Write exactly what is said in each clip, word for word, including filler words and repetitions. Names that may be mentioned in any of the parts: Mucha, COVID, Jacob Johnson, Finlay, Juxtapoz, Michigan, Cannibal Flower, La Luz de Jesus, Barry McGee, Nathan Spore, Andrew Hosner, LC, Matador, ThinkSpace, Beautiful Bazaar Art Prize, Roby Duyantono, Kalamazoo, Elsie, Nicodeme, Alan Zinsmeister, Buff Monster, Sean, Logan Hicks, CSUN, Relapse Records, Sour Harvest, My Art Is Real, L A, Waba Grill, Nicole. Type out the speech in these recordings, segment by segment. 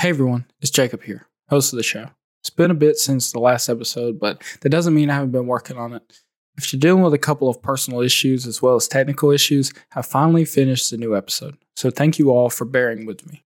Hey everyone, it's Jacob here, host of the show. It's been a bit since the last episode, but that doesn't mean I haven't been working on it. After dealing with a couple of personal issues as well as technical issues, I finally finished the new episode, so thank you all for bearing with me.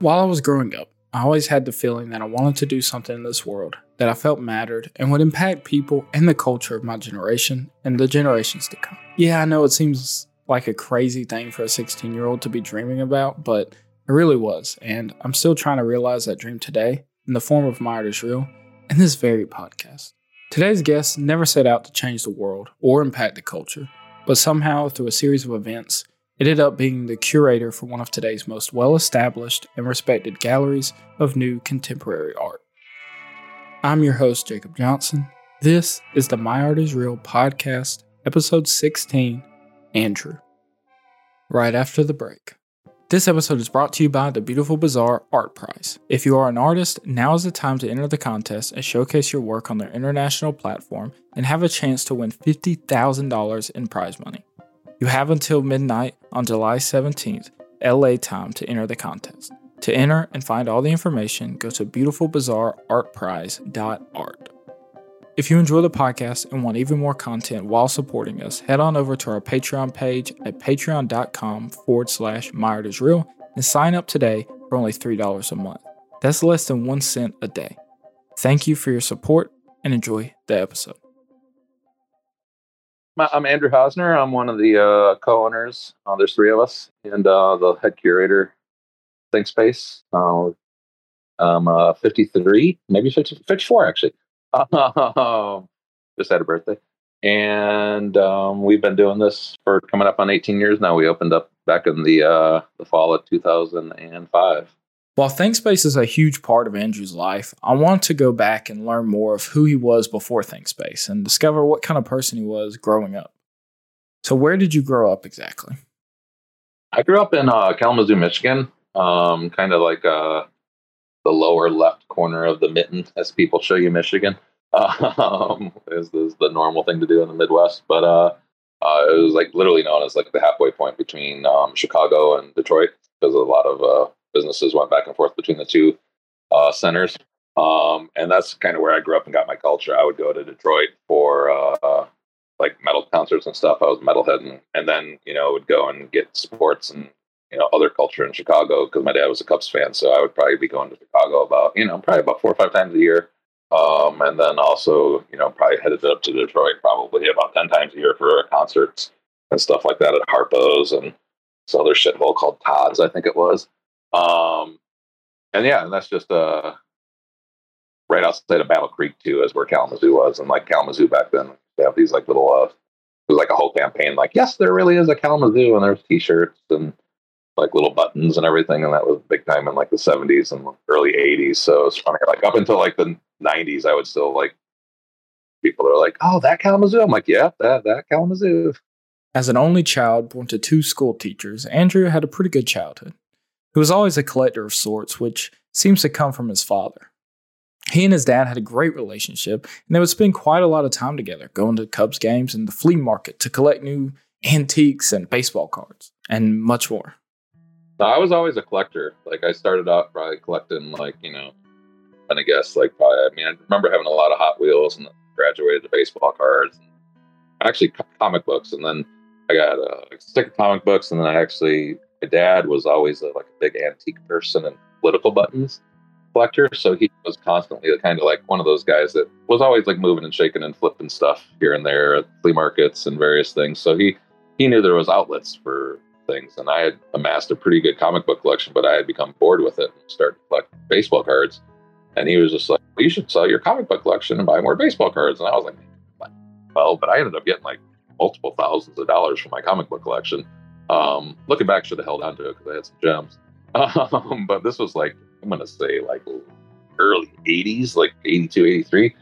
While I was growing up, I always had the feeling that I wanted to do something in this world that I felt mattered and would impact people and the culture of my generation and the generations to come. Yeah, I know it seems like a crazy thing for a sixteen-year-old to be dreaming about, but I really was, and I'm still trying to realize that dream today in the form of My Art Is Real and this very podcast. Today's guest never set out to change the world or impact the culture, but somehow through a series of events, it ended up being the curator for one of today's most well-established and respected galleries of new contemporary art. I'm your host, Jacob Johnson. This is the My Art Is Real podcast, episode sixteen, Andrew. Right after the break. This episode is brought to you by the Beautiful Bazaar Art Prize. If you are an artist, now is the time to enter the contest and showcase your work on their international platform and have a chance to win fifty thousand dollars in prize money. You have until midnight on July seventeenth, L A time, to enter the contest. To enter and find all the information, go to beautiful bazaar art prize dot art. If you enjoy the podcast and want even more content while supporting us, head on over to our Patreon page at patreon.com forward slash My Art Is Real and sign up today for only three dollars a month. That's less than one cent a day. Thank you for your support and enjoy the episode. I'm Andrew Hosner. I'm one of the uh, co-owners. Uh, there's three of us and uh, the head curator of ThinkSpace. Uh, I'm uh, fifty-three, maybe fifty, fifty-four actually. Um, just had a birthday, and um, we've been doing this for coming up on eighteen years now. We opened up back in the uh, the fall of two thousand five. While ThinkSpace is a huge part of Andrew's life, I want to go back and learn more of who he was before ThinkSpace and discover what kind of person he was growing up. So where did you grow up exactly? I grew up in uh, Kalamazoo, Michigan, um, kind of like uh, the lower left corner of the mitten, as people show you Michigan. Um, is, is the normal thing to do in the Midwest, but uh, uh, it was like literally known as like the halfway point between um, Chicago and Detroit, because a lot of uh, businesses went back and forth between the two uh, centers, um, and that's kind of where I grew up and got my culture. I would go to Detroit for uh, like metal concerts and stuff. I was metalhead, and, and then you know would go and get sports and you know other culture in Chicago because my dad was a Cubs fan, so I would probably be going to Chicago about you know probably about four or five times a year. Um, and then also, you know, probably headed up to Detroit probably about ten times a year for concerts and stuff like that at Harpo's and this other shithole called Todd's, I think it was. Um, and yeah, and that's just uh, right outside of Battle Creek, too, is where Kalamazoo was. And like Kalamazoo back then, they have these like little, uh, it was like a whole campaign, like, yes, there really is a Kalamazoo, and there's t-shirts and like little buttons and everything. And that was big time in like the seventies and early eighties. So it's funny, like up until like the nineties, I would still like people that are like, oh, that Kalamazoo. I'm like, yeah, that, that Kalamazoo. As an only child born to two school teachers, Andrew had a pretty good childhood. He was always a collector of sorts, which seems to come from his father. He and his dad had a great relationship, and they would spend quite a lot of time together, going to Cubs games and the flea market to collect new antiques and baseball cards and much more. I was always a collector. Like I started out probably collecting, like, you know, and I guess like probably, I mean, I remember having a lot of Hot Wheels and graduated to baseball cards, and actually comic books. And then I got a uh, stick of comic books. And then I actually, my dad was always a, like a big antique person and political buttons collector. So he was constantly kind of like one of those guys that was always like moving and shaking and flipping stuff here and there at flea markets and various things. So he, he knew there was outlets for things, and I had amassed a pretty good comic book collection, but I had become bored with it and started collecting baseball cards. And he was just like, well, you should sell your comic book collection and buy more baseball cards. And I was like, well, but I ended up getting like multiple thousands of dollars for my comic book collection. Um, looking back, should have held on to it because I had some gems. Um, but this was like, I'm going to say like early eighties, like eighty-two, eighty-three.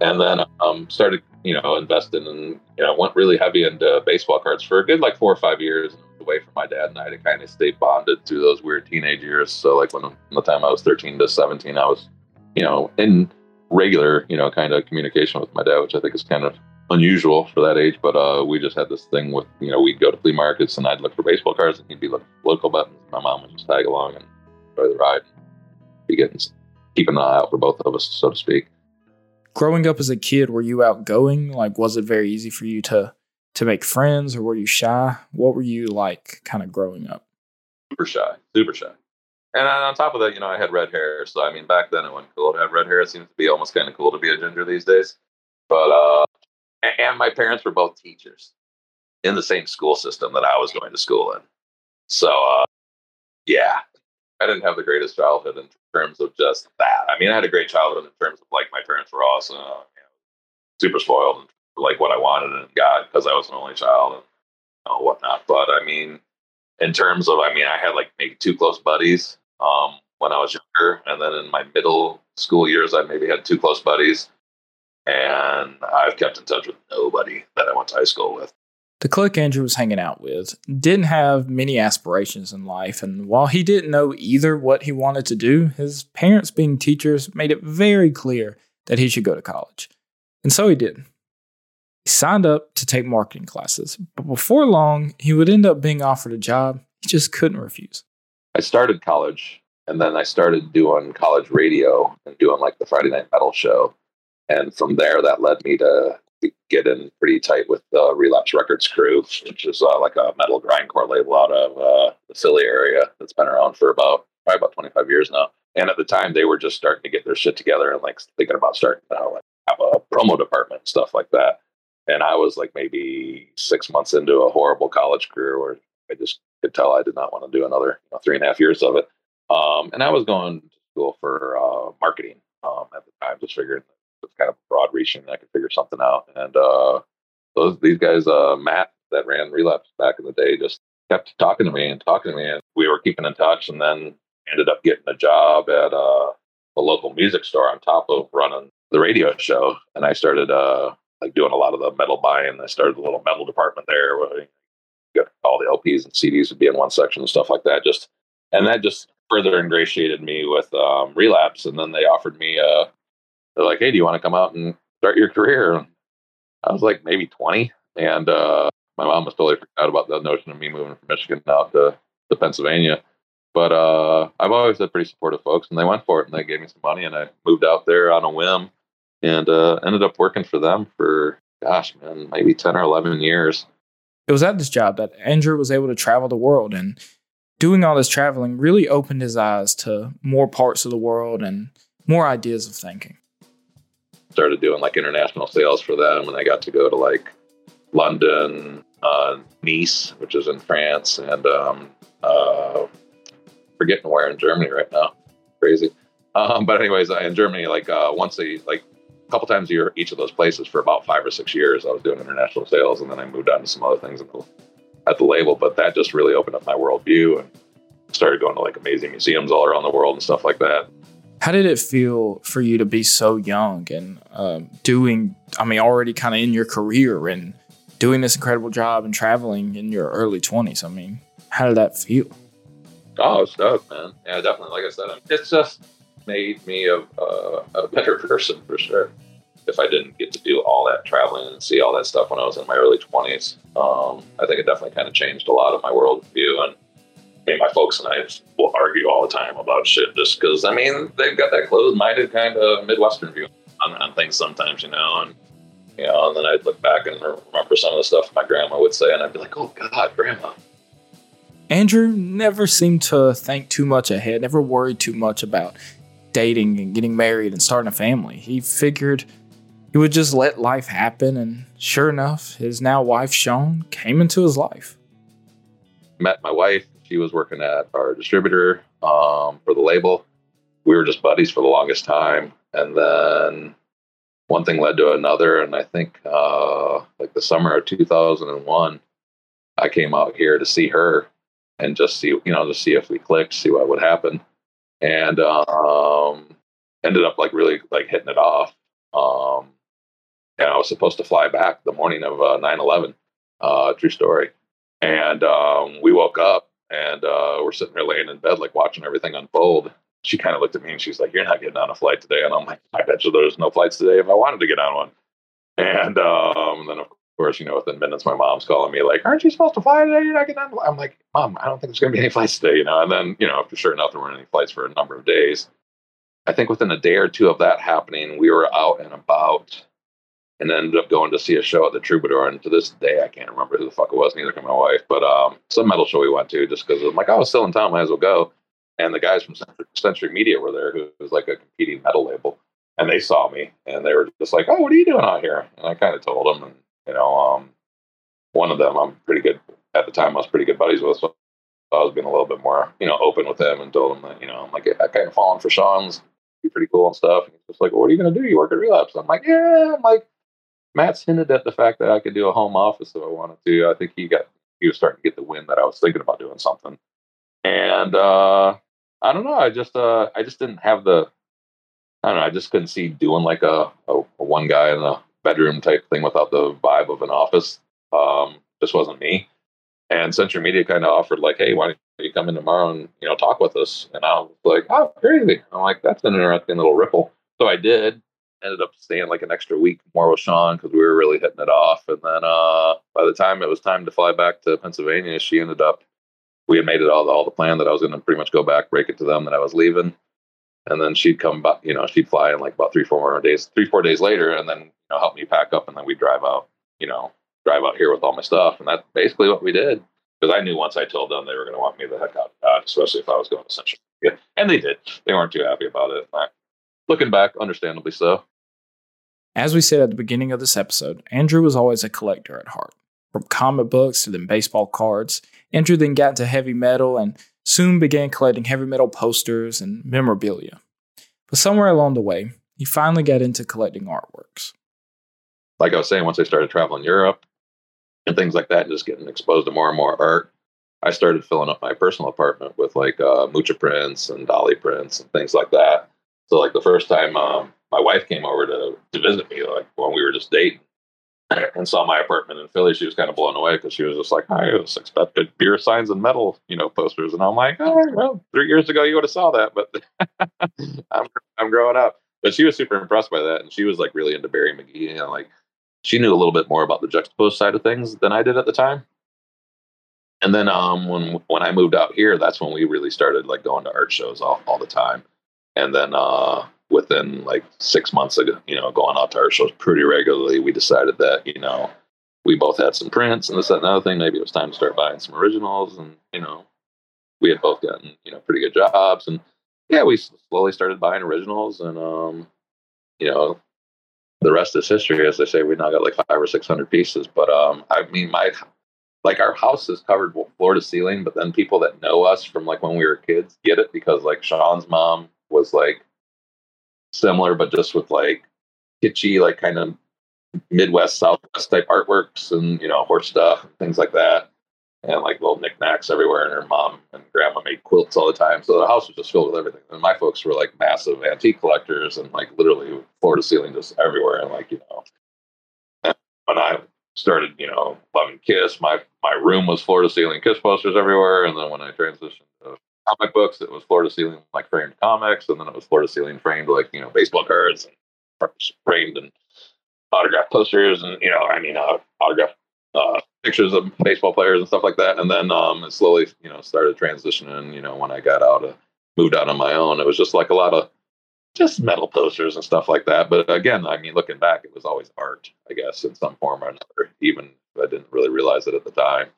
And then um, started, you know, investing and, you know, went really heavy into baseball cards for a good like four or five years away from my dad and I to kind of stay bonded through those weird teenage years. So like when, when the time I was thirteen to seventeen, I was, you know, in regular, you know, kind of communication with my dad, which I think is kind of unusual for that age. But uh, we just had this thing with, you know, we'd go to flea markets and I'd look for baseball cards and he'd be looking for political buttons. My mom would just tag along and enjoy the ride. Begins. Keep an eye out for both of us, so to speak. Growing up as a kid, were you outgoing? Like, was it very easy for you to to make friends, or were you shy? What were you like, kind of growing up? Super shy, super shy. And on top of that, you know, I had red hair. So, I mean, back then it wasn't cool to have red hair. It seems to be almost kind of cool to be a ginger these days. But, uh, and my parents were both teachers in the same school system that I was going to school in. So, uh, yeah, I didn't have the greatest childhood in terms of just that. I mean, I had a great childhood in terms of, like, my parents were awesome, you know, super spoiled, and, like, what I wanted and got because I was an only child and you know, whatnot. But, I mean, in terms of, I mean, I had, like, maybe two close buddies. Um, when I was younger, and then in my middle school years, I maybe had two close buddies, and I've kept in touch with nobody that I went to high school with. The clique Andrew was hanging out with didn't have many aspirations in life, and while he didn't know either what he wanted to do, his parents being teachers made it very clear that he should go to college. And so he did. He signed up to take marketing classes, but before long, he would end up being offered a job he just couldn't refuse. I started college, and then I started doing college radio and doing, like, the Friday Night Metal show. And from there, that led me to get in pretty tight with the uh, Relapse Records crew, which is uh, like a metal grindcore label out of uh, the Philly area that's been around for about probably about twenty-five years now. And at the time, they were just starting to get their shit together and, like, thinking about starting to uh, like, have a promo department and stuff like that. And I was, like, maybe six months into a horrible college career where I just could tell I did not want to do another you know, three and a half years of it. Um, and I was going to school for uh, marketing um, at the time, just figuring it was kind of broad reaching and I could figure something out. And uh, those these guys, uh, Matt, that ran Relapse back in the day, just kept talking to me and talking to me. And we were keeping in touch, and then ended up getting a job at uh, a local music store on top of running the radio show. And I started uh, like doing a lot of the metal buying. I started a little metal department there where got all the L Ps and C Ds would be in one section and stuff like that. Just and that just further ingratiated me with um, Relapse. And then they offered me, uh, they're like, "Hey, do you want to come out and start your career?" I was like, maybe twenty, and uh, my mom was totally freaked out about the notion of me moving from Michigan out to, to Pennsylvania. But uh, I've always had pretty supportive folks, and they went for it, and they gave me some money, and I moved out there on a whim, and uh, ended up working for them for gosh, man, maybe ten or eleven years. It was at this job that Andrew was able to travel the world, and doing all this traveling really opened his eyes to more parts of the world and more ideas of thinking. Started doing like international sales for them, and I got to go to like London, uh, Nice, which is in France, and um, uh, forgetting where in Germany right now. Crazy. Um, but anyways, in Germany, like uh, once a like. couple times a year each of those places for about five or six years I was doing international sales, and then I moved on to some other things at the, at the label, but that just really opened up my worldview and started going to like amazing museums all around the world and stuff like that. How did it feel for you to be so young and um, doing I mean already kind of in your career and doing this incredible job and traveling in your early twenties? I mean, how did that feel? Oh, it's dope, man. Yeah, definitely. Like I said, it's just made me a, a, a better person for sure. If I didn't get to do all that traveling and see all that stuff when I was in my early twenties, um, I think it definitely kind of changed a lot of my worldview. And I mean, my folks and I will argue all the time about shit just because, I mean, they've got that closed-minded kind of Midwestern view on, on things sometimes, you know. And you know, and then I'd look back and remember some of the stuff my grandma would say, and I'd be like, "Oh God, grandma." Andrew never seemed to think too much ahead, never worried too much about dating and getting married and starting a family. He figured he would just let life happen, and sure enough, his now wife, Sean, came into his life. Met my wife. She was working at our distributor um, for the label. We were just buddies for the longest time, and then one thing led to another, and I think uh, like the summer of two thousand one, I came out here to see her and just see, you know, just see if we clicked, see what would happen. And um, ended up like really like hitting it off. Um, and I was supposed to fly back the morning of uh, nine eleven. Uh, true story. And um, we woke up and uh, we're sitting there laying in bed, like watching everything unfold. She kind of looked at me and she's like, "You're not getting on a flight today." And I'm like, "I bet you there's no flights today if I wanted to get on one." And um, then of course, you know, within minutes, my mom's calling me like, aren't you supposed to fly today? You're not getting on. I'm like, Mom, I don't think there's going to be any flights today, you know? And then, you know, sure enough, there weren't any flights for a number of days. I think within a day or two of that happening, we were out and about and ended up going to see a show at the Troubadour. And to this day, I can't remember who the fuck it was. Neither can my wife. But um, some metal show we went to just because I'm like, oh, I was still in town. Might as well go. And the guys from Century Media were there, who was like a competing metal label. And they saw me and they were just like, oh, what are you doing out here? And I kind of told them. And, you know, um, one of them, I'm pretty good at the time, I was pretty good buddies with. So I was being a little bit more, you know, open with him and told him that, you know, I'm like, I kind of fallen for Sean's. He's pretty cool and stuff. And he's just like, well, what are you going to do? You work at Relapse. I'm like, yeah. I'm like, Matt's hinted at the fact that I could do a home office if I wanted to. I think he got, he was starting to get the wind that I was thinking about doing something. And uh, I don't know. I just, uh, I just didn't have the, I don't know. I just couldn't see doing like a, a, a one guy in a bedroom type thing without the vibe of an office. Um, this wasn't me. And Century Media kind of offered like, hey, why don't you come in tomorrow and, you know, talk with us? And I was like, oh, crazy. I'm like, that's an interesting little ripple. So I did. Ended up staying like an extra week more with Sean because we were really hitting it off. And then uh, by the time it was time to fly back to Pennsylvania, she ended up, we had made it all, all the plan that I was going to pretty much go back, break it to them that I was leaving. And then she'd come back, you know, she'd fly in like about three, four more days, three, four days later, and then, you know, help me pack up. And then we'd drive out, you know, drive out here with all my stuff. And that's basically what we did. Because I knew once I told them they were going to want me the heck out of Dodge, especially if I was going to Central. Yeah. And they did. They weren't too happy about it. I, looking back, understandably so. As we said at the beginning of this episode, Andrew was always a collector at heart. From comic books to then baseball cards, Andrew then got into heavy metal and soon began collecting heavy metal posters and memorabilia. But somewhere along the way, he finally got into collecting artworks. Like I was saying, once I started traveling Europe and things like that, and just getting exposed to more and more art, I started filling up my personal apartment with like uh, Mucha prints and Dolly prints and things like that. So like the first time um, my wife came over to, to visit me, like when we were just dating, and saw my apartment in Philly, she was kind of blown away because she was just like, I was expected beer signs and metal, you know, posters. And I'm like, oh, well, three years ago you would have saw that, but I'm I'm growing up. But she was super impressed by that. And she was like really into Barry McGee. And like, she knew a little bit more about the Juxtapoz side of things than I did at the time. And then um, when when I moved out here, that's when we really started like going to art shows all, all the time. And then uh, within like six months ago, you know, going out to art shows pretty regularly, we decided that, you know, we both had some prints and this, that, and the other thing. Maybe it was time to start buying some originals. And, you know, we had both gotten, you know, pretty good jobs. And yeah, we slowly started buying originals. And, um, you know, the rest is history. As they say, we now got like five or six hundred pieces. But um, I mean, my, like our house is covered floor to ceiling. But then people that know us from like when we were kids get it because like Sean's mom was like similar, but just with like kitschy, like kind of Midwest, Southwest type artworks and, you know, horse stuff and things like that. And like little knickknacks everywhere. And her mom and grandma made quilts all the time. So the house was just filled with everything. And my folks were like massive antique collectors and like literally floor to ceiling just everywhere. And like, you know, and when I started, you know, loving Kiss, my, my room was floor to ceiling Kiss posters everywhere. And then when I transitioned to comic books, it was floor to ceiling like framed comics, and then it was floor to ceiling framed like, you know, baseball cards and framed and autographed posters and, you know, I mean uh, autographed uh, pictures of baseball players and stuff like that. And then um it slowly, you know, started transitioning, you know, when I got out of, moved out on my own, it was just like a lot of just metal posters and stuff like that. But again, I mean, looking back, it was always art, I guess, in some form or another, even if I didn't really realize it at the time.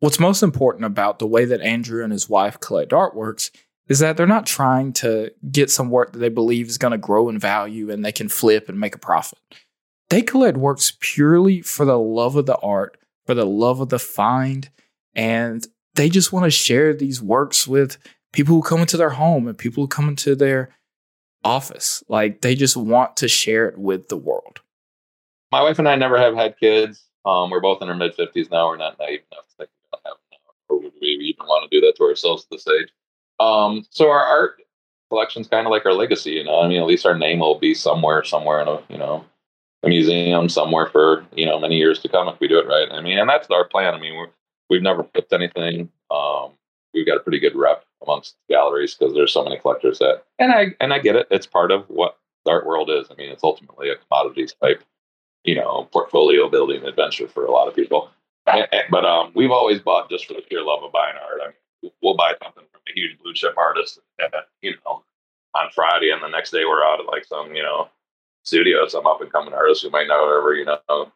What's most important about the way that Andrew and his wife collect artworks is that they're not trying to get some work that they believe is going to grow in value and they can flip and make a profit. They collect works purely for the love of the art, for the love of the find, and they just want to share these works with people who come into their home and people who come into their office. Like, they just want to share it with the world. My wife and I never have had kids. Um, we're both in our mid-fifties now. We're not naive enough to think about having now, or would we even want to do that to ourselves at this age? Um, so our art collection's kind of like our legacy, you know. I mean, at least our name will be somewhere, somewhere in a, you know, a museum somewhere for, you know, many years to come if we do it right. I mean, and that's our plan. I mean, we're, we've never flipped anything. Um, we've got a pretty good rep amongst galleries because there's so many collectors that, and I and I get it. It's part of what the art world is. I mean, it's ultimately a commodities type, you know, portfolio building adventure for a lot of people. And, and, but um, we've always bought just for the pure love of buying art. I mean, we'll buy something from a huge blue chip artist, and, you know, on Friday, and the next day we're out at like some, you know, studio, some up and coming artist who might not ever, you know,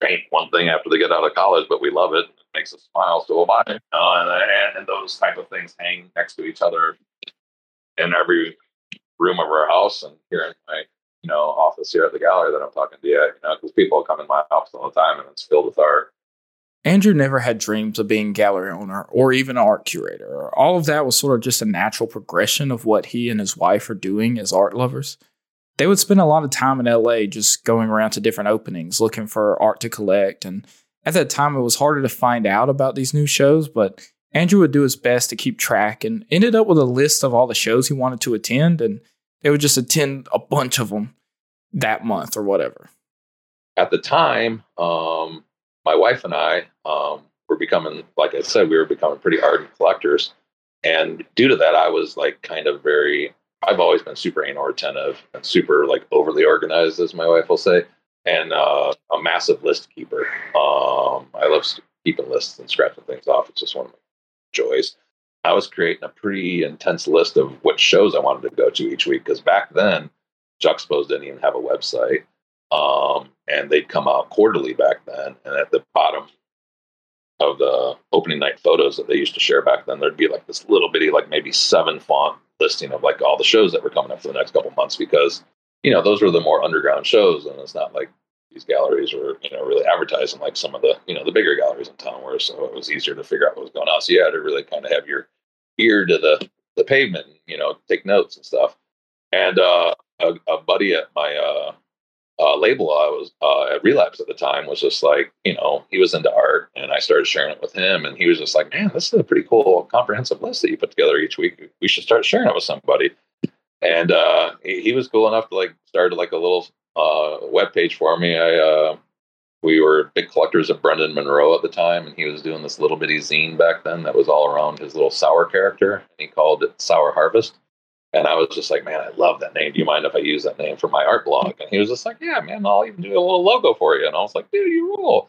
paint one thing after they get out of college, but we love it. It makes us smile, so we'll buy it. You know, and, and those type of things hang next to each other in every room of our house, and here in my, you know, office here at the gallery that I'm talking to you, you know, because people come in my office all the time, and it's filled with art. Andrew never had dreams of being a gallery owner or even an art curator. All of that was sort of just a natural progression of what he and his wife are doing as art lovers. They would spend a lot of time in L A just going around to different openings, looking for art to collect. And at that time, it was harder to find out about these new shows, but Andrew would do his best to keep track and ended up with a list of all the shows he wanted to attend. And they would just attend a bunch of them that month or whatever. At the time, um, my wife and I um, were becoming, like I said, we were becoming pretty ardent collectors. And due to that, I was like kind of very... I've always been super anal retentive and super like overly organized, as my wife will say, and uh, a massive list keeper. Um, I love keeping lists and scratching things off. It's just one of my joys. I was creating a pretty intense list of what shows I wanted to go to each week, because back then, Juxtapoz didn't even have a website, um, and they'd come out quarterly back then. And at the bottom of the opening night photos that they used to share back then, there'd be like this little bitty, like maybe seven font listing of like all the shows that were coming up for the next couple months, because, you know, those were the more underground shows, and it's not like these galleries were, you know, really advertising like some of the, you know, the bigger galleries in town were, so it was easier to figure out what was going on. So you had to really kind of have your ear to the, the pavement, and, you know, take notes and stuff. And uh, a, a buddy at my uh, uh, label, I was uh, at Relapse at the time, was just like, you know, he was into art, and I started sharing it with him, and he was just like, man, this is a pretty cool comprehensive list that you put together each week. We should start sharing it with somebody. And uh, he, he was cool enough to like start like a little uh webpage for me. I uh we were big collectors of Brendan Monroe at the time, and he was doing this little bitty zine back then that was all around his little sour character, and he called it Sour Harvest. And I was just like, man, I love that name. Do you mind if I use that name for my art blog? And he was just like, yeah, man, I'll even do a little logo for you. And I was like, dude, you rule.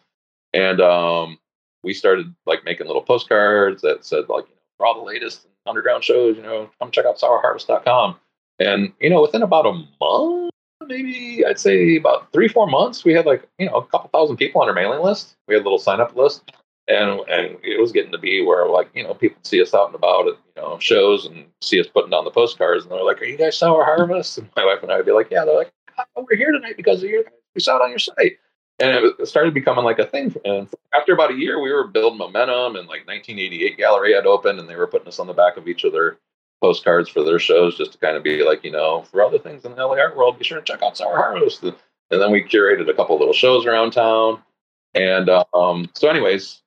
And um we started like making little postcards that said like, you know, for all the latest underground shows, you know, come check out sour harvest dot com. And, you know, within about a month, maybe I'd say about three, four months, we had like, you know, a couple thousand people on our mailing list. We had a little sign up list, and and it was getting to be where like, you know, people see us out and about at, you know, shows, and see us putting down the postcards, and they're like, are you guys Sour Harvest? And my wife and I would be like, yeah. They're like, oh, we're here tonight because of your, we saw it on your site. And it started becoming like a thing. And after about a year, we were building momentum, and like nineteen eighty-eight gallery had opened, and they were putting us on the back of each of their postcards for their shows, just to kind of be like, you know, for other things in the L A art world, be sure to check out Sour Harvest. And then we curated a couple little shows around town. And um, so anyways.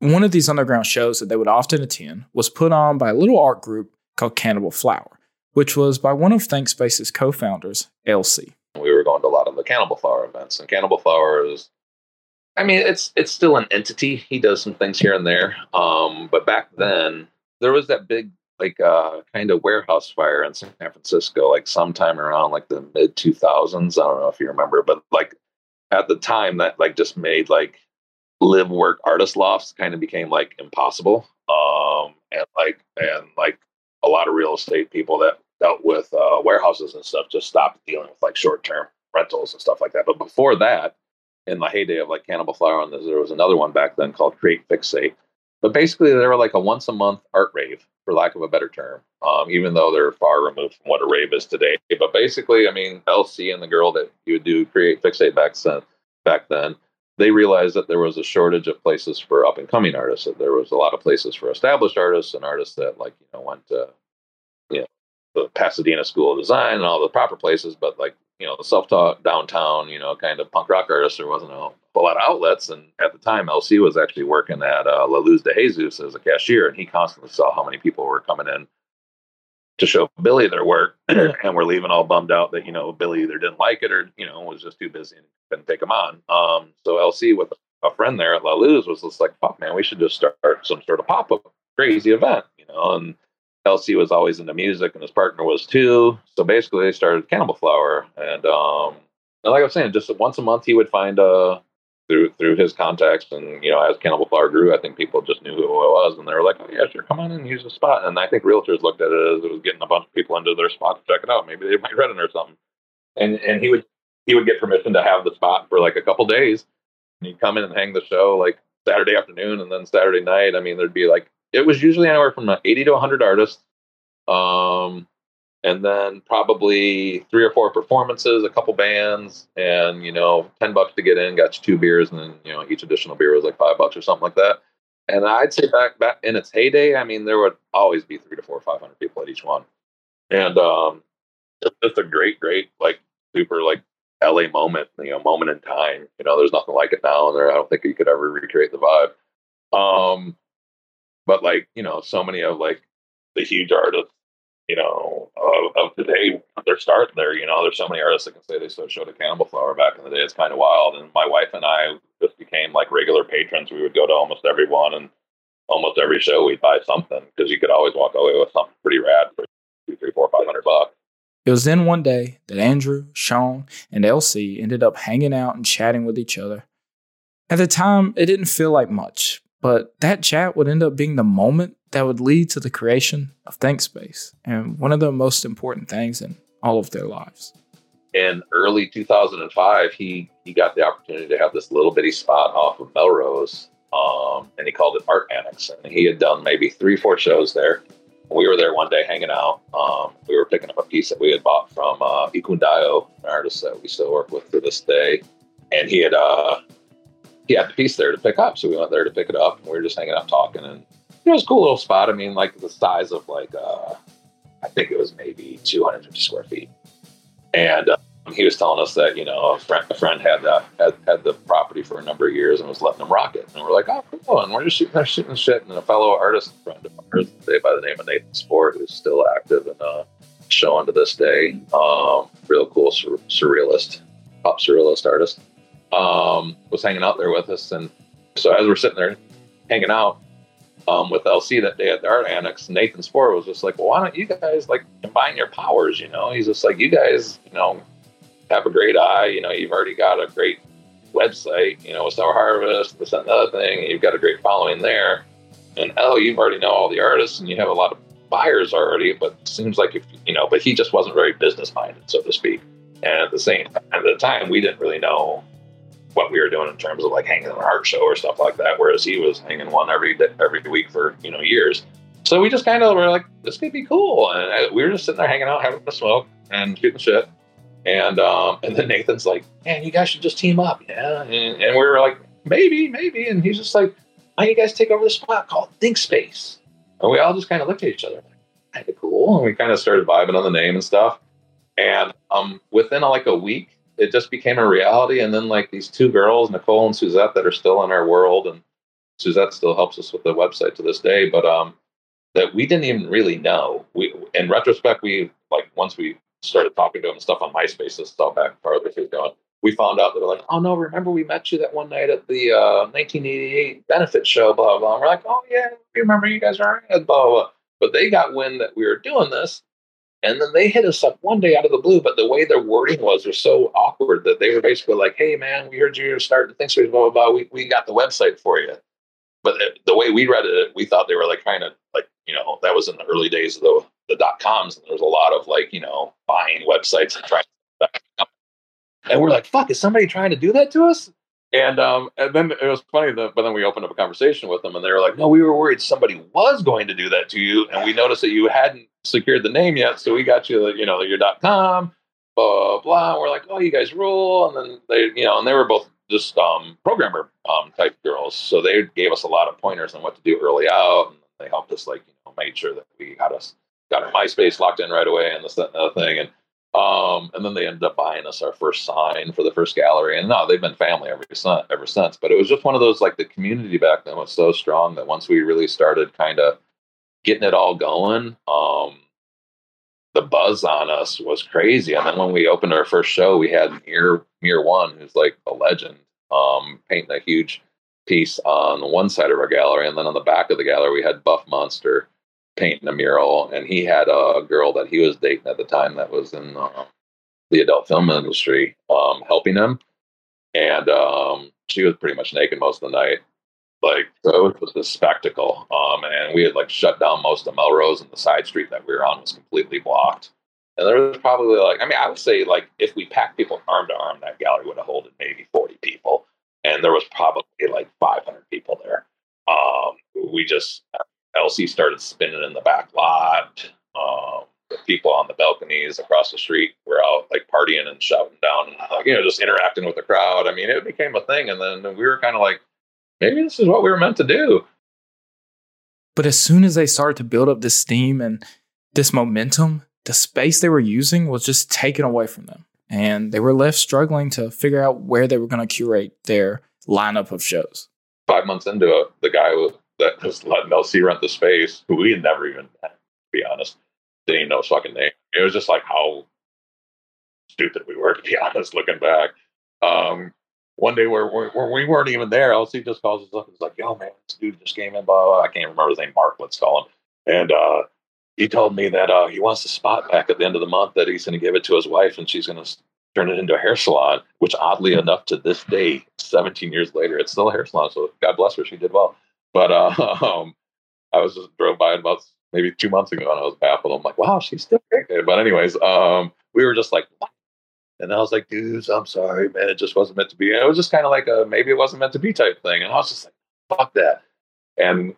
One of these underground shows that they would often attend was put on by a little art group called Cannibal Flower, which was by one of ThinkSpace's co-founders, Elsie. We were going to a lot of the Cannibal Flower events, and Cannibal Flower is, I mean, it's it's still an entity. He does some things here and there. Um, but back then, there was that big, like a uh, kind of warehouse fire in San Francisco, like sometime around like the mid two thousands. I don't know if you remember, but like at the time that like just made like live work artist lofts kind of became like impossible. Um, and like, and like a lot of real estate people that dealt with uh, warehouses and stuff just stopped dealing with like short-term rentals and stuff like that. But before that, in the heyday of like Cannibal Flower, and there was another one back then called Create Fixate. But basically, they were like a once-a-month art rave, for lack of a better term, um, even though they're far removed from what a rave is today. But basically, I mean, L C and the girl that you would do Create Fixate back then, back then, they realized that there was a shortage of places for up-and-coming artists. That there was a lot of places for established artists and artists that, like, you know, went to, you know, the Pasadena School of Design and all the proper places, but, like, you know, the self-taught downtown, you know, kind of punk rock artists, there wasn't a a lot of outlets. And at the time, L C was actually working at uh, La Luz de Jesus as a cashier, and he constantly saw how many people were coming in to show Billy their work and were leaving all bummed out that, you know, Billy either didn't like it or, you know, was just too busy and couldn't take them on. Um, so L C with a friend there at La Luz was just like, fuck, man, we should just start some sort of pop-up crazy event, you know. And L C was always into music, and his partner was too. So basically, they started Cannibal Flower, and um, And like I was saying, just once a month he would find uh through through his contacts, and you know, as Cannibal Flower grew, I think people just knew who it was, and they were like, "Oh yeah, sure, come on in, use a spot." And I think realtors looked at it as it was getting a bunch of people into their spot to check it out. Maybe they might rent it or something. And and he would he would get permission to have the spot for like a couple days, and he'd come in and hang the show like Saturday afternoon and then Saturday night. I mean, there'd be like, it was usually anywhere from eighty to one hundred artists. Um, and then probably three or four performances, a couple bands, and, you know, ten bucks to get in, got you two beers. And then, you know, each additional beer was like five bucks or something like that. And I'd say back, back in its heyday, I mean, there would always be three to four or five hundred people at each one. And, um, it's just a great, great, like super, like L A moment, you know, moment in time, you know, there's nothing like it now. And there, I don't think you could ever recreate the vibe. Um, but like, you know, so many of like the huge artists, you know, of, of today, they're starting there, you know, there's so many artists that can say they still showed a Cannibal Flower back in the day. It's kind of wild. And my wife and I just became like regular patrons. We would go to almost everyone, and almost every show we'd buy something, because you could always walk away with something pretty rad for two, three, four, five hundred bucks. It was then one day that Andrew, Sean, and Elsie ended up hanging out and chatting with each other. At the time, it didn't feel like much, but that chat would end up being the moment that would lead to the creation of ThinkSpace, and one of the most important things in all of their lives. In early two thousand five, he, he got the opportunity to have this little bitty spot off of Melrose, um, and he called it Art Annex, and he had done maybe three, four shows there. We were there one day hanging out. Um, we were picking up a piece that we had bought from uh, Ikundayo, an artist that we still work with to this day. And he had uh, he had the piece there to pick up, so we went there to pick it up. And we were just hanging out talking. And it was a cool little spot. I mean, like the size of like, uh, I think it was maybe two hundred fifty square feet. And uh, he was telling us that, you know, a friend, a friend had, uh, had had the property for a number of years and was letting them rock it. And we're like, oh, cool. And we're just shooting our shooting shit. And a fellow artist friend of ours today by the name of Nathan Spore, who's still active and uh, showing to this day, um, real cool sur- surrealist, pop surrealist artist, um, was hanging out there with us. And so as we're sitting there hanging out um, with L C that day at the Art Annex, Nathan Spore was just like, well, why don't you guys like combine your powers, you know? He's just like, you guys, you know, have a great eye, you know, you've already got a great website, you know, with Sour Harvest, this and another thing, you've got a great following there. And oh, you already know all the artists and you have a lot of buyers already, but it seems like, if you know, but he just wasn't very business minded, so to speak. And at the same time, at the time, we didn't really know what we were doing in terms of like hanging on an art show or stuff like that, whereas he was hanging one every day, every week for, you know, years. So we just kind of were like, this could be cool. And I, we were just sitting there hanging out, having a smoke and shooting shit. And um, and then Nathan's like, man, you guys should just team up. Yeah. And, and we were like, maybe, maybe. And he's just like, why don't you guys take over this spot called ThinkSpace? And we all just kind of looked at each other, like, kind of cool. And we kind of started vibing on the name and stuff. And um, within like a week, it just became a reality. And then like these two girls, Nicole and Suzette, that are still in our world. And Suzette still helps us with the website to this day. But um, that we didn't even really know. We, in retrospect, we like once we started talking to him and stuff on MySpace and stuff back farther he was going, we found out that we're like, oh no, remember we met you that one night at the uh, nineteen eighty-eight benefit show, blah, blah. And we're like, oh yeah, we remember you guys are, blah, blah, blah. But they got wind that we were doing this, and then they hit us up one day out of the blue, but the way their wording was was so awkward that they were basically like, hey man, we heard you were starting to think, blah, blah, blah, we, we got the website for you. But the way we read it, we thought they were like trying to, like, you know, that was in the early days of the the dot coms, and there was a lot of like, you know, buying websites and trying to back up. And we're like, fuck, is somebody trying to do that to us? And um, and then it was funny that, but then we opened up a conversation with them, and they were like, no, we were worried somebody was going to do that to you, and we noticed that you hadn't secured the name yet, so we got you, you know, your dot com, blah blah. And we're like, oh, you guys rule. And then they, you know, and they were both just um, programmer um, type girls, so they gave us a lot of pointers on what to do early out, and they helped us, like, you know, made sure that we got us. Got MySpace locked in right away, and this, that, and other thing. And um, and then they ended up buying us our first sign for the first gallery. And no, they've been family ever since, ever since. But it was just one of those, like, the community back then was so strong that once we really started kind of getting it all going, um, the buzz on us was crazy. And then when we opened our first show, we had Mear, Mear One, who's like a legend, um, painting a huge piece on the one side of our gallery. And then on the back of the gallery, we had Buff Monster painting a mural, and he had a girl that he was dating at the time that was in uh, the adult film industry, um, helping him. And um, she was pretty much naked most of the night. Like, so it was this spectacle. Um, and we had like shut down most of Melrose, and the side street that we were on was completely blocked. And there was probably like, I mean, I would say like if we packed people arm to arm, that gallery would have holded maybe forty people. And there was probably like five hundred people there. Um, we just, Elsie started spinning in the back lot. Um, the people on the balconies across the street were out like partying and shouting down, and like, you know, just interacting with the crowd. I mean, it became a thing. And then we were kind of like, maybe this is what we were meant to do. But as soon as they started to build up this steam and this momentum, the space they were using was just taken away from them. And they were left struggling to figure out where they were going to curate their lineup of shows. Five months into it, the guy that was letting L C rent the space, who we had never even met, to be honest, didn't even know his fucking name. It was just like how stupid we were, to be honest, looking back. Um, one day where we weren't even there, L C just calls us up and is like, yo, man, this dude just came in, blah, blah, blah. I can't remember his name, Mark, let's call him. And, uh, he told me that uh, he wants a spot back at the end of the month, that he's going to give it to his wife, and she's going to turn it into a hair salon, which oddly enough, to this day, seventeen years later, it's still a hair salon. So God bless her. She did well. But uh, um, I was just drove by about maybe two months ago, and I was baffled. I'm like, wow, she's still pregnant. But anyways, um, we were just like, what? And I was like, dudes, I'm sorry, man. It just wasn't meant to be. And it was just kind of like a maybe it wasn't meant to be type thing. And I was just like, fuck that. And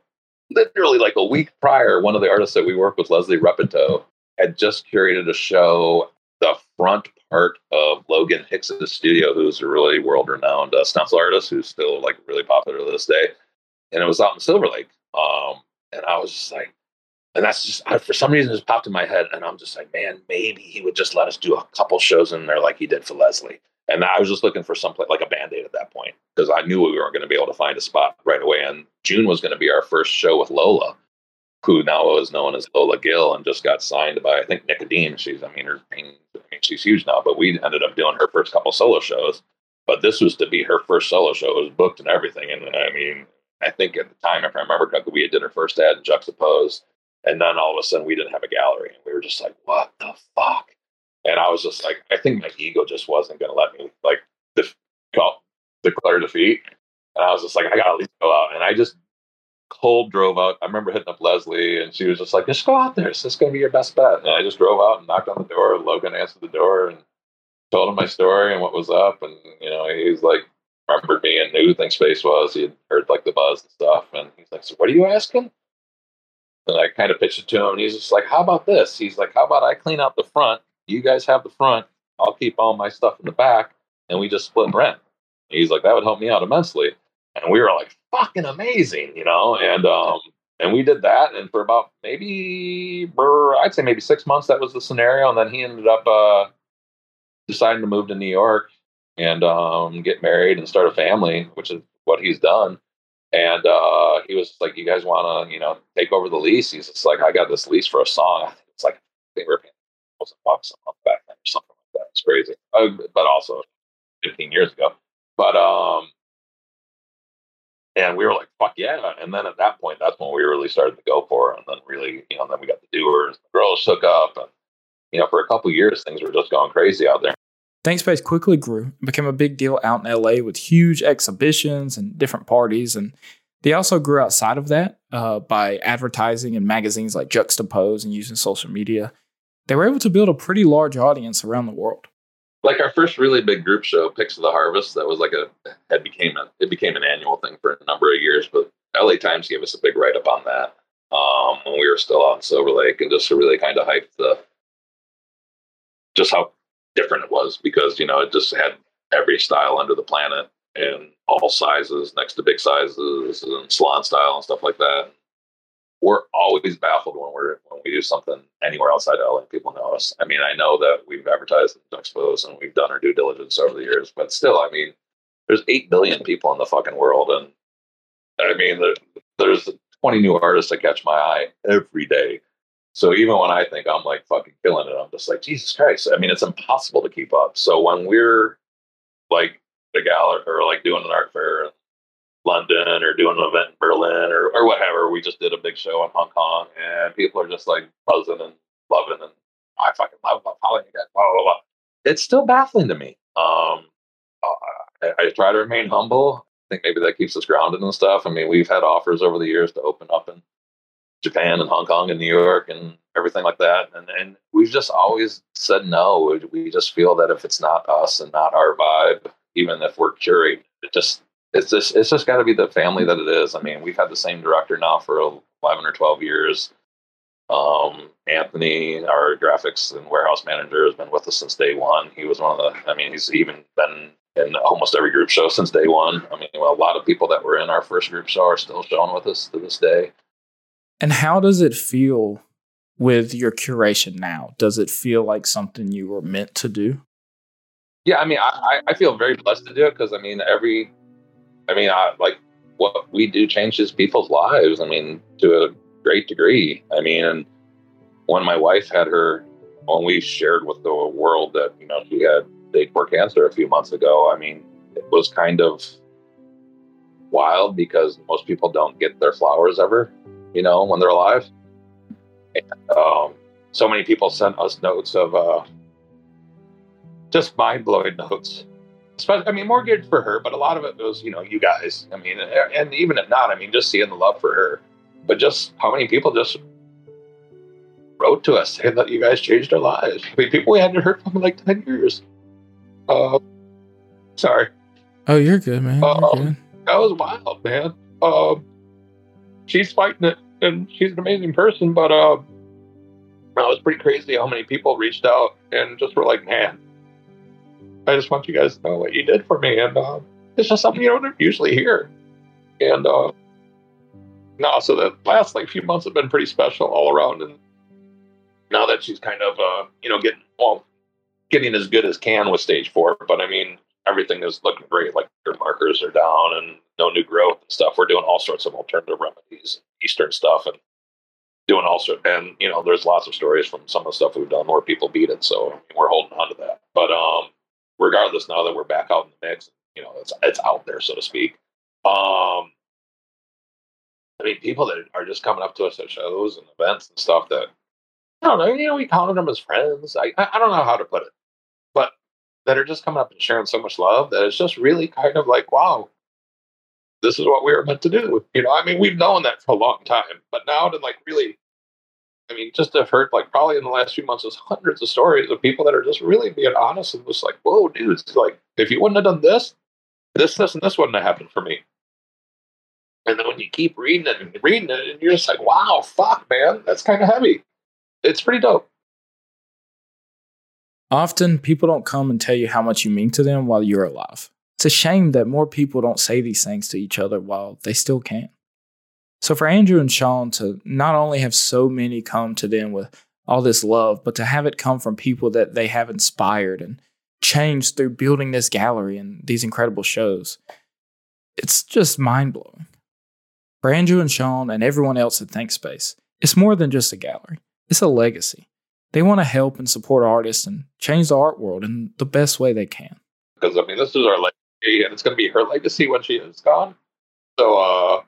literally like a week prior, one of the artists that we work with, Leslie Repetto, had just curated a show, the front part of Logan Hicks' studio, who's a really world-renowned uh, stencil artist who's still like really popular to this day. And it was out in Silver Lake. Um, and I was just like, and that's just, I, for some reason, just popped in my head. And I'm just like, man, maybe he would just let us do a couple shows in there like he did for Leslie. And I was just looking for some place, like a Band-Aid at that point, because I knew we weren't going to be able to find a spot right away. And June was going to be our first show with Lola, who now is known as Lola Gill and just got signed by, I think, Nicodeme. She's, I mean, her, I mean, she's huge now, but we ended up doing her first couple solo shows. But this was to be her first solo show. It was booked and everything. And I mean, I think at the time, if I remember correctly, we had did her first ad in Juxtapoz. And then all of a sudden, we didn't have a gallery. And we were just like, what the fuck? And I was just like, I think my ego just wasn't going to let me like def- call, declare defeat. And I was just like, I got to at least go out. And I just cold drove out. I remember hitting up Leslie, and she was just like, just go out there. This is going to be your best bet. And I just drove out and knocked on the door. Logan answered the door and told him my story and what was up. And, you know, he's like, remembered me and knew who ThinkSpace was. He had heard like the buzz and stuff. And he's like, so what are you asking? And I kind of pitched it to him. And he's just like, how about this? He's like, how about I clean out the front? You guys have the front. I'll keep all my stuff in the back, and we just split rent. And he's like, that would help me out immensely. And we were like, fucking amazing, you know? And um, and we did that. And for about maybe, I'd say maybe six months, that was the scenario. And then he ended up uh, deciding to move to New York and um, get married and start a family, which is what he's done. And uh, he was like, you guys want to, you know, take over the lease? He's just like, I got this lease for a song. It's like, they were paying bucks a month back then or something like that. It's crazy. Uh, but also fifteen years ago. But um and we were like, fuck yeah. And then at that point, that's when we really started to go for it. And then really, you know, and then we got the doers, the girls shook up, and you know, for a couple of years things were just going crazy out there. ThinkSpace quickly grew and became a big deal out in L A with huge exhibitions and different parties, and they also grew outside of that uh by advertising in magazines like Juxtapoz and using social media. They were able to build a pretty large audience around the world. Like our first really big group show, Picks of the Harvest, that was like a, had became a, it became an annual thing for a number of years, but L A Times gave us a big write-up on that um, when we were still out in Silver Lake, and just to really kind of hype the, just how different it was, because, you know, it just had every style under the planet and all sizes next to big sizes and salon style and stuff like that. We're always baffled when we're when we do something anywhere outside L A and people know us. I mean, I know that we've advertised and exposed and we've done our due diligence over the years, but still, I mean, there's eight billion people in the fucking world, and I mean, there, there's twenty new artists that catch my eye every day. So even when I think I'm like fucking killing it, I'm just like, Jesus Christ. I mean, it's impossible to keep up. So when we're like the gallery or like doing an art fair London or doing an event in Berlin or, or whatever. We just did a big show in Hong Kong, and people are just like buzzing and loving, and I fucking love, love following you guys, blah, blah, blah. it's still baffling to me. Um, I, I try to remain humble. I think maybe that keeps us grounded and stuff. I mean, we've had offers over the years to open up in Japan and Hong Kong and New York and everything like that. And, and we've just always said no. We just feel that if it's not us and not our vibe, even if we're curated, it just, it's just, it's just got to be the family that it is. I mean, we've had the same director now for eleven or twelve years. Um, Anthony, our graphics and warehouse manager, has been with us since day one. He was one of the, I mean, he's even been in almost every group show since day one. I mean, a lot of people that were in our first group show are still showing with us to this day. And how does it feel with your curation now? Does it feel like something you were meant to do? Yeah, I mean, I, I feel very blessed to do it because, I mean, every, I mean, I, like what we do changes people's lives. I mean, to a great degree. I mean, and when my wife had her, when we shared with the world that, you know, she had stage four cancer a few months ago, I mean, it was kind of wild because most people don't get their flowers ever, you know, when they're alive. And, um, so many people sent us notes of, uh, just mind-blowing notes. I mean, more good for her, but a lot of it was, you know, you guys. I mean, and even if not, I mean, just seeing the love for her. But just how many people just wrote to us saying that you guys changed our lives. I mean, people we hadn't heard from in like ten years. Uh, sorry. Oh, you're good, man. You're um, good. That was wild, man. Uh, she's fighting it, and she's an amazing person, but uh, it was pretty crazy how many people reached out and just were like, man, I just want you guys to know what you did for me. And uh, it's just something you don't usually hear. And uh, no, so the last like few months have been pretty special all around. And now that she's kind of, uh, you know, getting well, getting as good as can with stage four. But I mean, everything is looking great. Like her markers are down and no new growth and stuff. We're doing all sorts of alternative remedies, Eastern stuff, and doing all sorts. And, you know, there's lots of stories from some of the stuff we've done where people beat it. So I mean, we're holding on to that. But, um, regardless, now that we're back out in the mix, you know, it's it's out there, so to speak. Um, I mean, people that are just coming up to us at shows and events and stuff that, I don't know, you know, we counted them as friends. I, I don't know how to put it. But that are just coming up and sharing so much love that it's just really kind of like, wow, this is what we were meant to do. You know, I mean, we've known that for a long time. But now to like really, I mean, just I've heard, like, probably in the last few months, there's hundreds of stories of people that are just really being honest and just like, whoa, dude, it's like, if you wouldn't have done this, this, this, and this wouldn't have happened for me. And then when you keep reading it and reading it, and you're just like, wow, fuck, man, that's kind of heavy. It's pretty dope. Often, people don't come and tell you how much you mean to them while you're alive. It's a shame that more people don't say these things to each other while they still can. So for Andrew and Sean to not only have so many come to them with all this love, but to have it come from people that they have inspired and changed through building this gallery and these incredible shows, it's just mind-blowing. For Andrew and Sean and everyone else at ThinkSpace, it's more than just a gallery. It's a legacy. They want to help and support artists and change the art world in the best way they can. Because, I mean, this is our legacy, and it's going to be her legacy when she is gone. So, uh...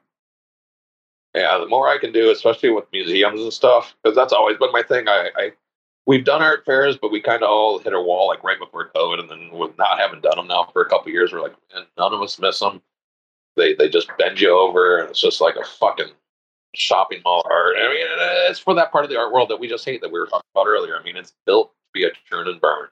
yeah, the more I can do, especially with museums and stuff, because that's always been my thing. I, I we've done art fairs, but we kind of all hit a wall like right before COVID, and then with not having done them now for a couple of years, we're like, man, none of us miss them. They they just bend you over, and it's just like a fucking shopping mall art. I mean, it's for that part of the art world that we just hate that we were talking about earlier. I mean, it's built to be a churn and burn,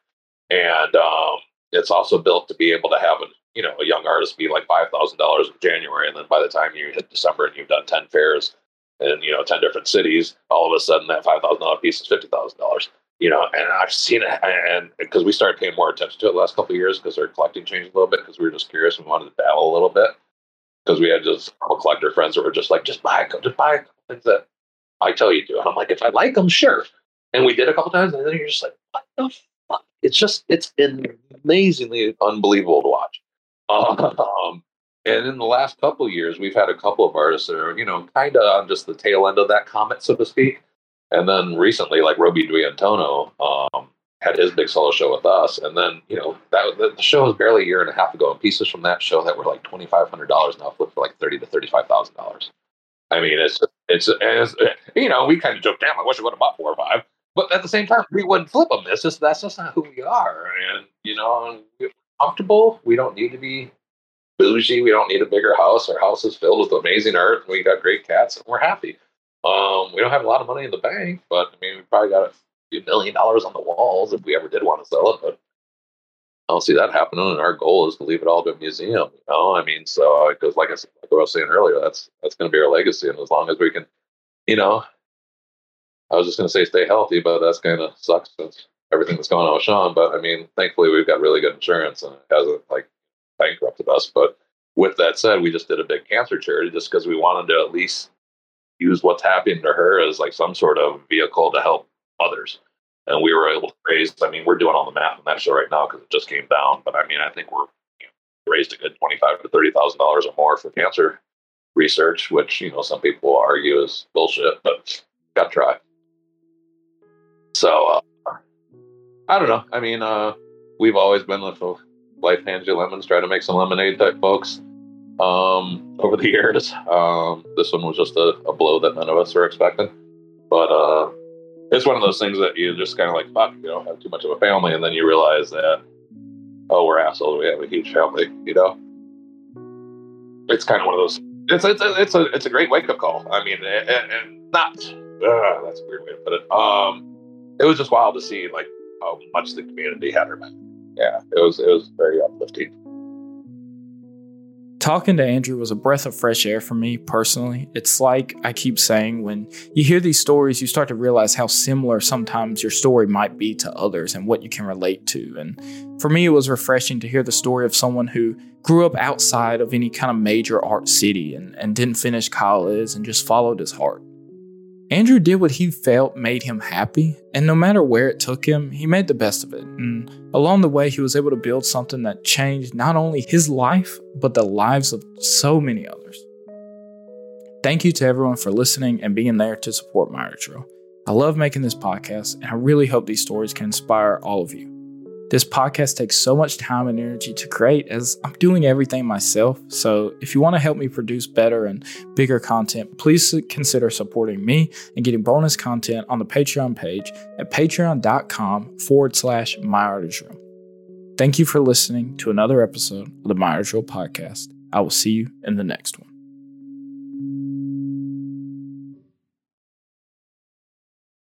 and um, it's also built to be able to have an. You know, a young artist be like five thousand dollars in January, and then by the time you hit December and you've done ten fairs and, you know, ten different cities, all of a sudden that five thousand dollars piece is fifty thousand dollars, you know, and I've seen it, and because we started paying more attention to it the last couple of years because our collecting changed a little bit because we were just curious and wanted to dabble a little bit because we had just a couple collector friends that were just like, just buy, just buy things that I tell you to. And I'm like, if I like them, sure. And we did a couple times, and then you're just like, what the fuck? It's just, it's amazingly unbelievable to watch. Um, and in the last couple of years, we've had a couple of artists that are, you know, kind of on just the tail end of that comet, so to speak. And then recently, like Roby Duyantono um, had his big solo show with us. And then, you know, that was, the show was barely a year and a half ago. And pieces from that show that were like twenty-five hundred dollars now flip for like thirty thousand to thirty-five thousand dollars. I mean, it's, it's, it's, you know, we kind of joked, damn, I wish I would have bought four or five. But at the same time, we wouldn't flip them. It's just, that's just not who we are. And, you know, we're comfortable. We don't need to be bougie. We don't need a bigger house. Our house is filled with amazing art. And we got great cats. And we're happy. Um, we don't have a lot of money in the bank. But, I mean, we probably got a million dollars on the walls if we ever did want to sell it. But I don't see that happening. And our goal is to leave it all to a museum. You know, I mean, so it goes, like I, like I was saying earlier, that's, that's going to be our legacy. And as long as we can, you know, I was just going to say stay healthy, but that's kind of sucks since everything that's going on with Sean. But, I mean, thankfully, we've got really good insurance, and it hasn't, like, bankrupted us. But with that said, we just did a big cancer charity just because we wanted to at least use what's happening to her as, like, some sort of vehicle to help others. And we were able to raise, I mean, we're doing all the math on that show right now because it just came down. But, I mean, I think we're you know, raised a good twenty-five thousand to thirty thousand dollars or more for cancer research, which, you know, some people argue is bullshit, but got to try. So, uh, I don't know. I mean, uh, we've always been like, life hands you lemons, try to make some lemonade type folks um, over the years. Um, this one was just a, a blow that none of us were expecting. But uh, it's one of those things that you just kind of like, fuck, you don't have too much of a family. And then you realize that, oh, we're assholes. We have a huge family, you know? It's kind of one of those. It's, it's, a, it's, a, it's a great wake-up call. I mean, and, and not, uh, that's a weird way to put it. Um... It was just wild to see, like, how much the community had her back. Yeah, it was it was very uplifting. Talking to Andrew was a breath of fresh air for me personally. It's like I keep saying, when you hear these stories, you start to realize how similar sometimes your story might be to others and what you can relate to. And for me, it was refreshing to hear the story of someone who grew up outside of any kind of major art city and, and didn't finish college and just followed his heart. Andrew did what he felt made him happy, and no matter where it took him, he made the best of it. And along the way, he was able to build something that changed not only his life, but the lives of so many others. Thank you to everyone for listening and being there to support My Art Is Real. I love making this podcast, and I really hope these stories can inspire all of you. This podcast takes so much time and energy to create, as I'm doing everything myself. So if you want to help me produce better and bigger content, please consider supporting me and getting bonus content on the Patreon page at patreon.com forward slash My Art Is Real. Thank you for listening to another episode of the My Art Is Real podcast. I will see you in the next one.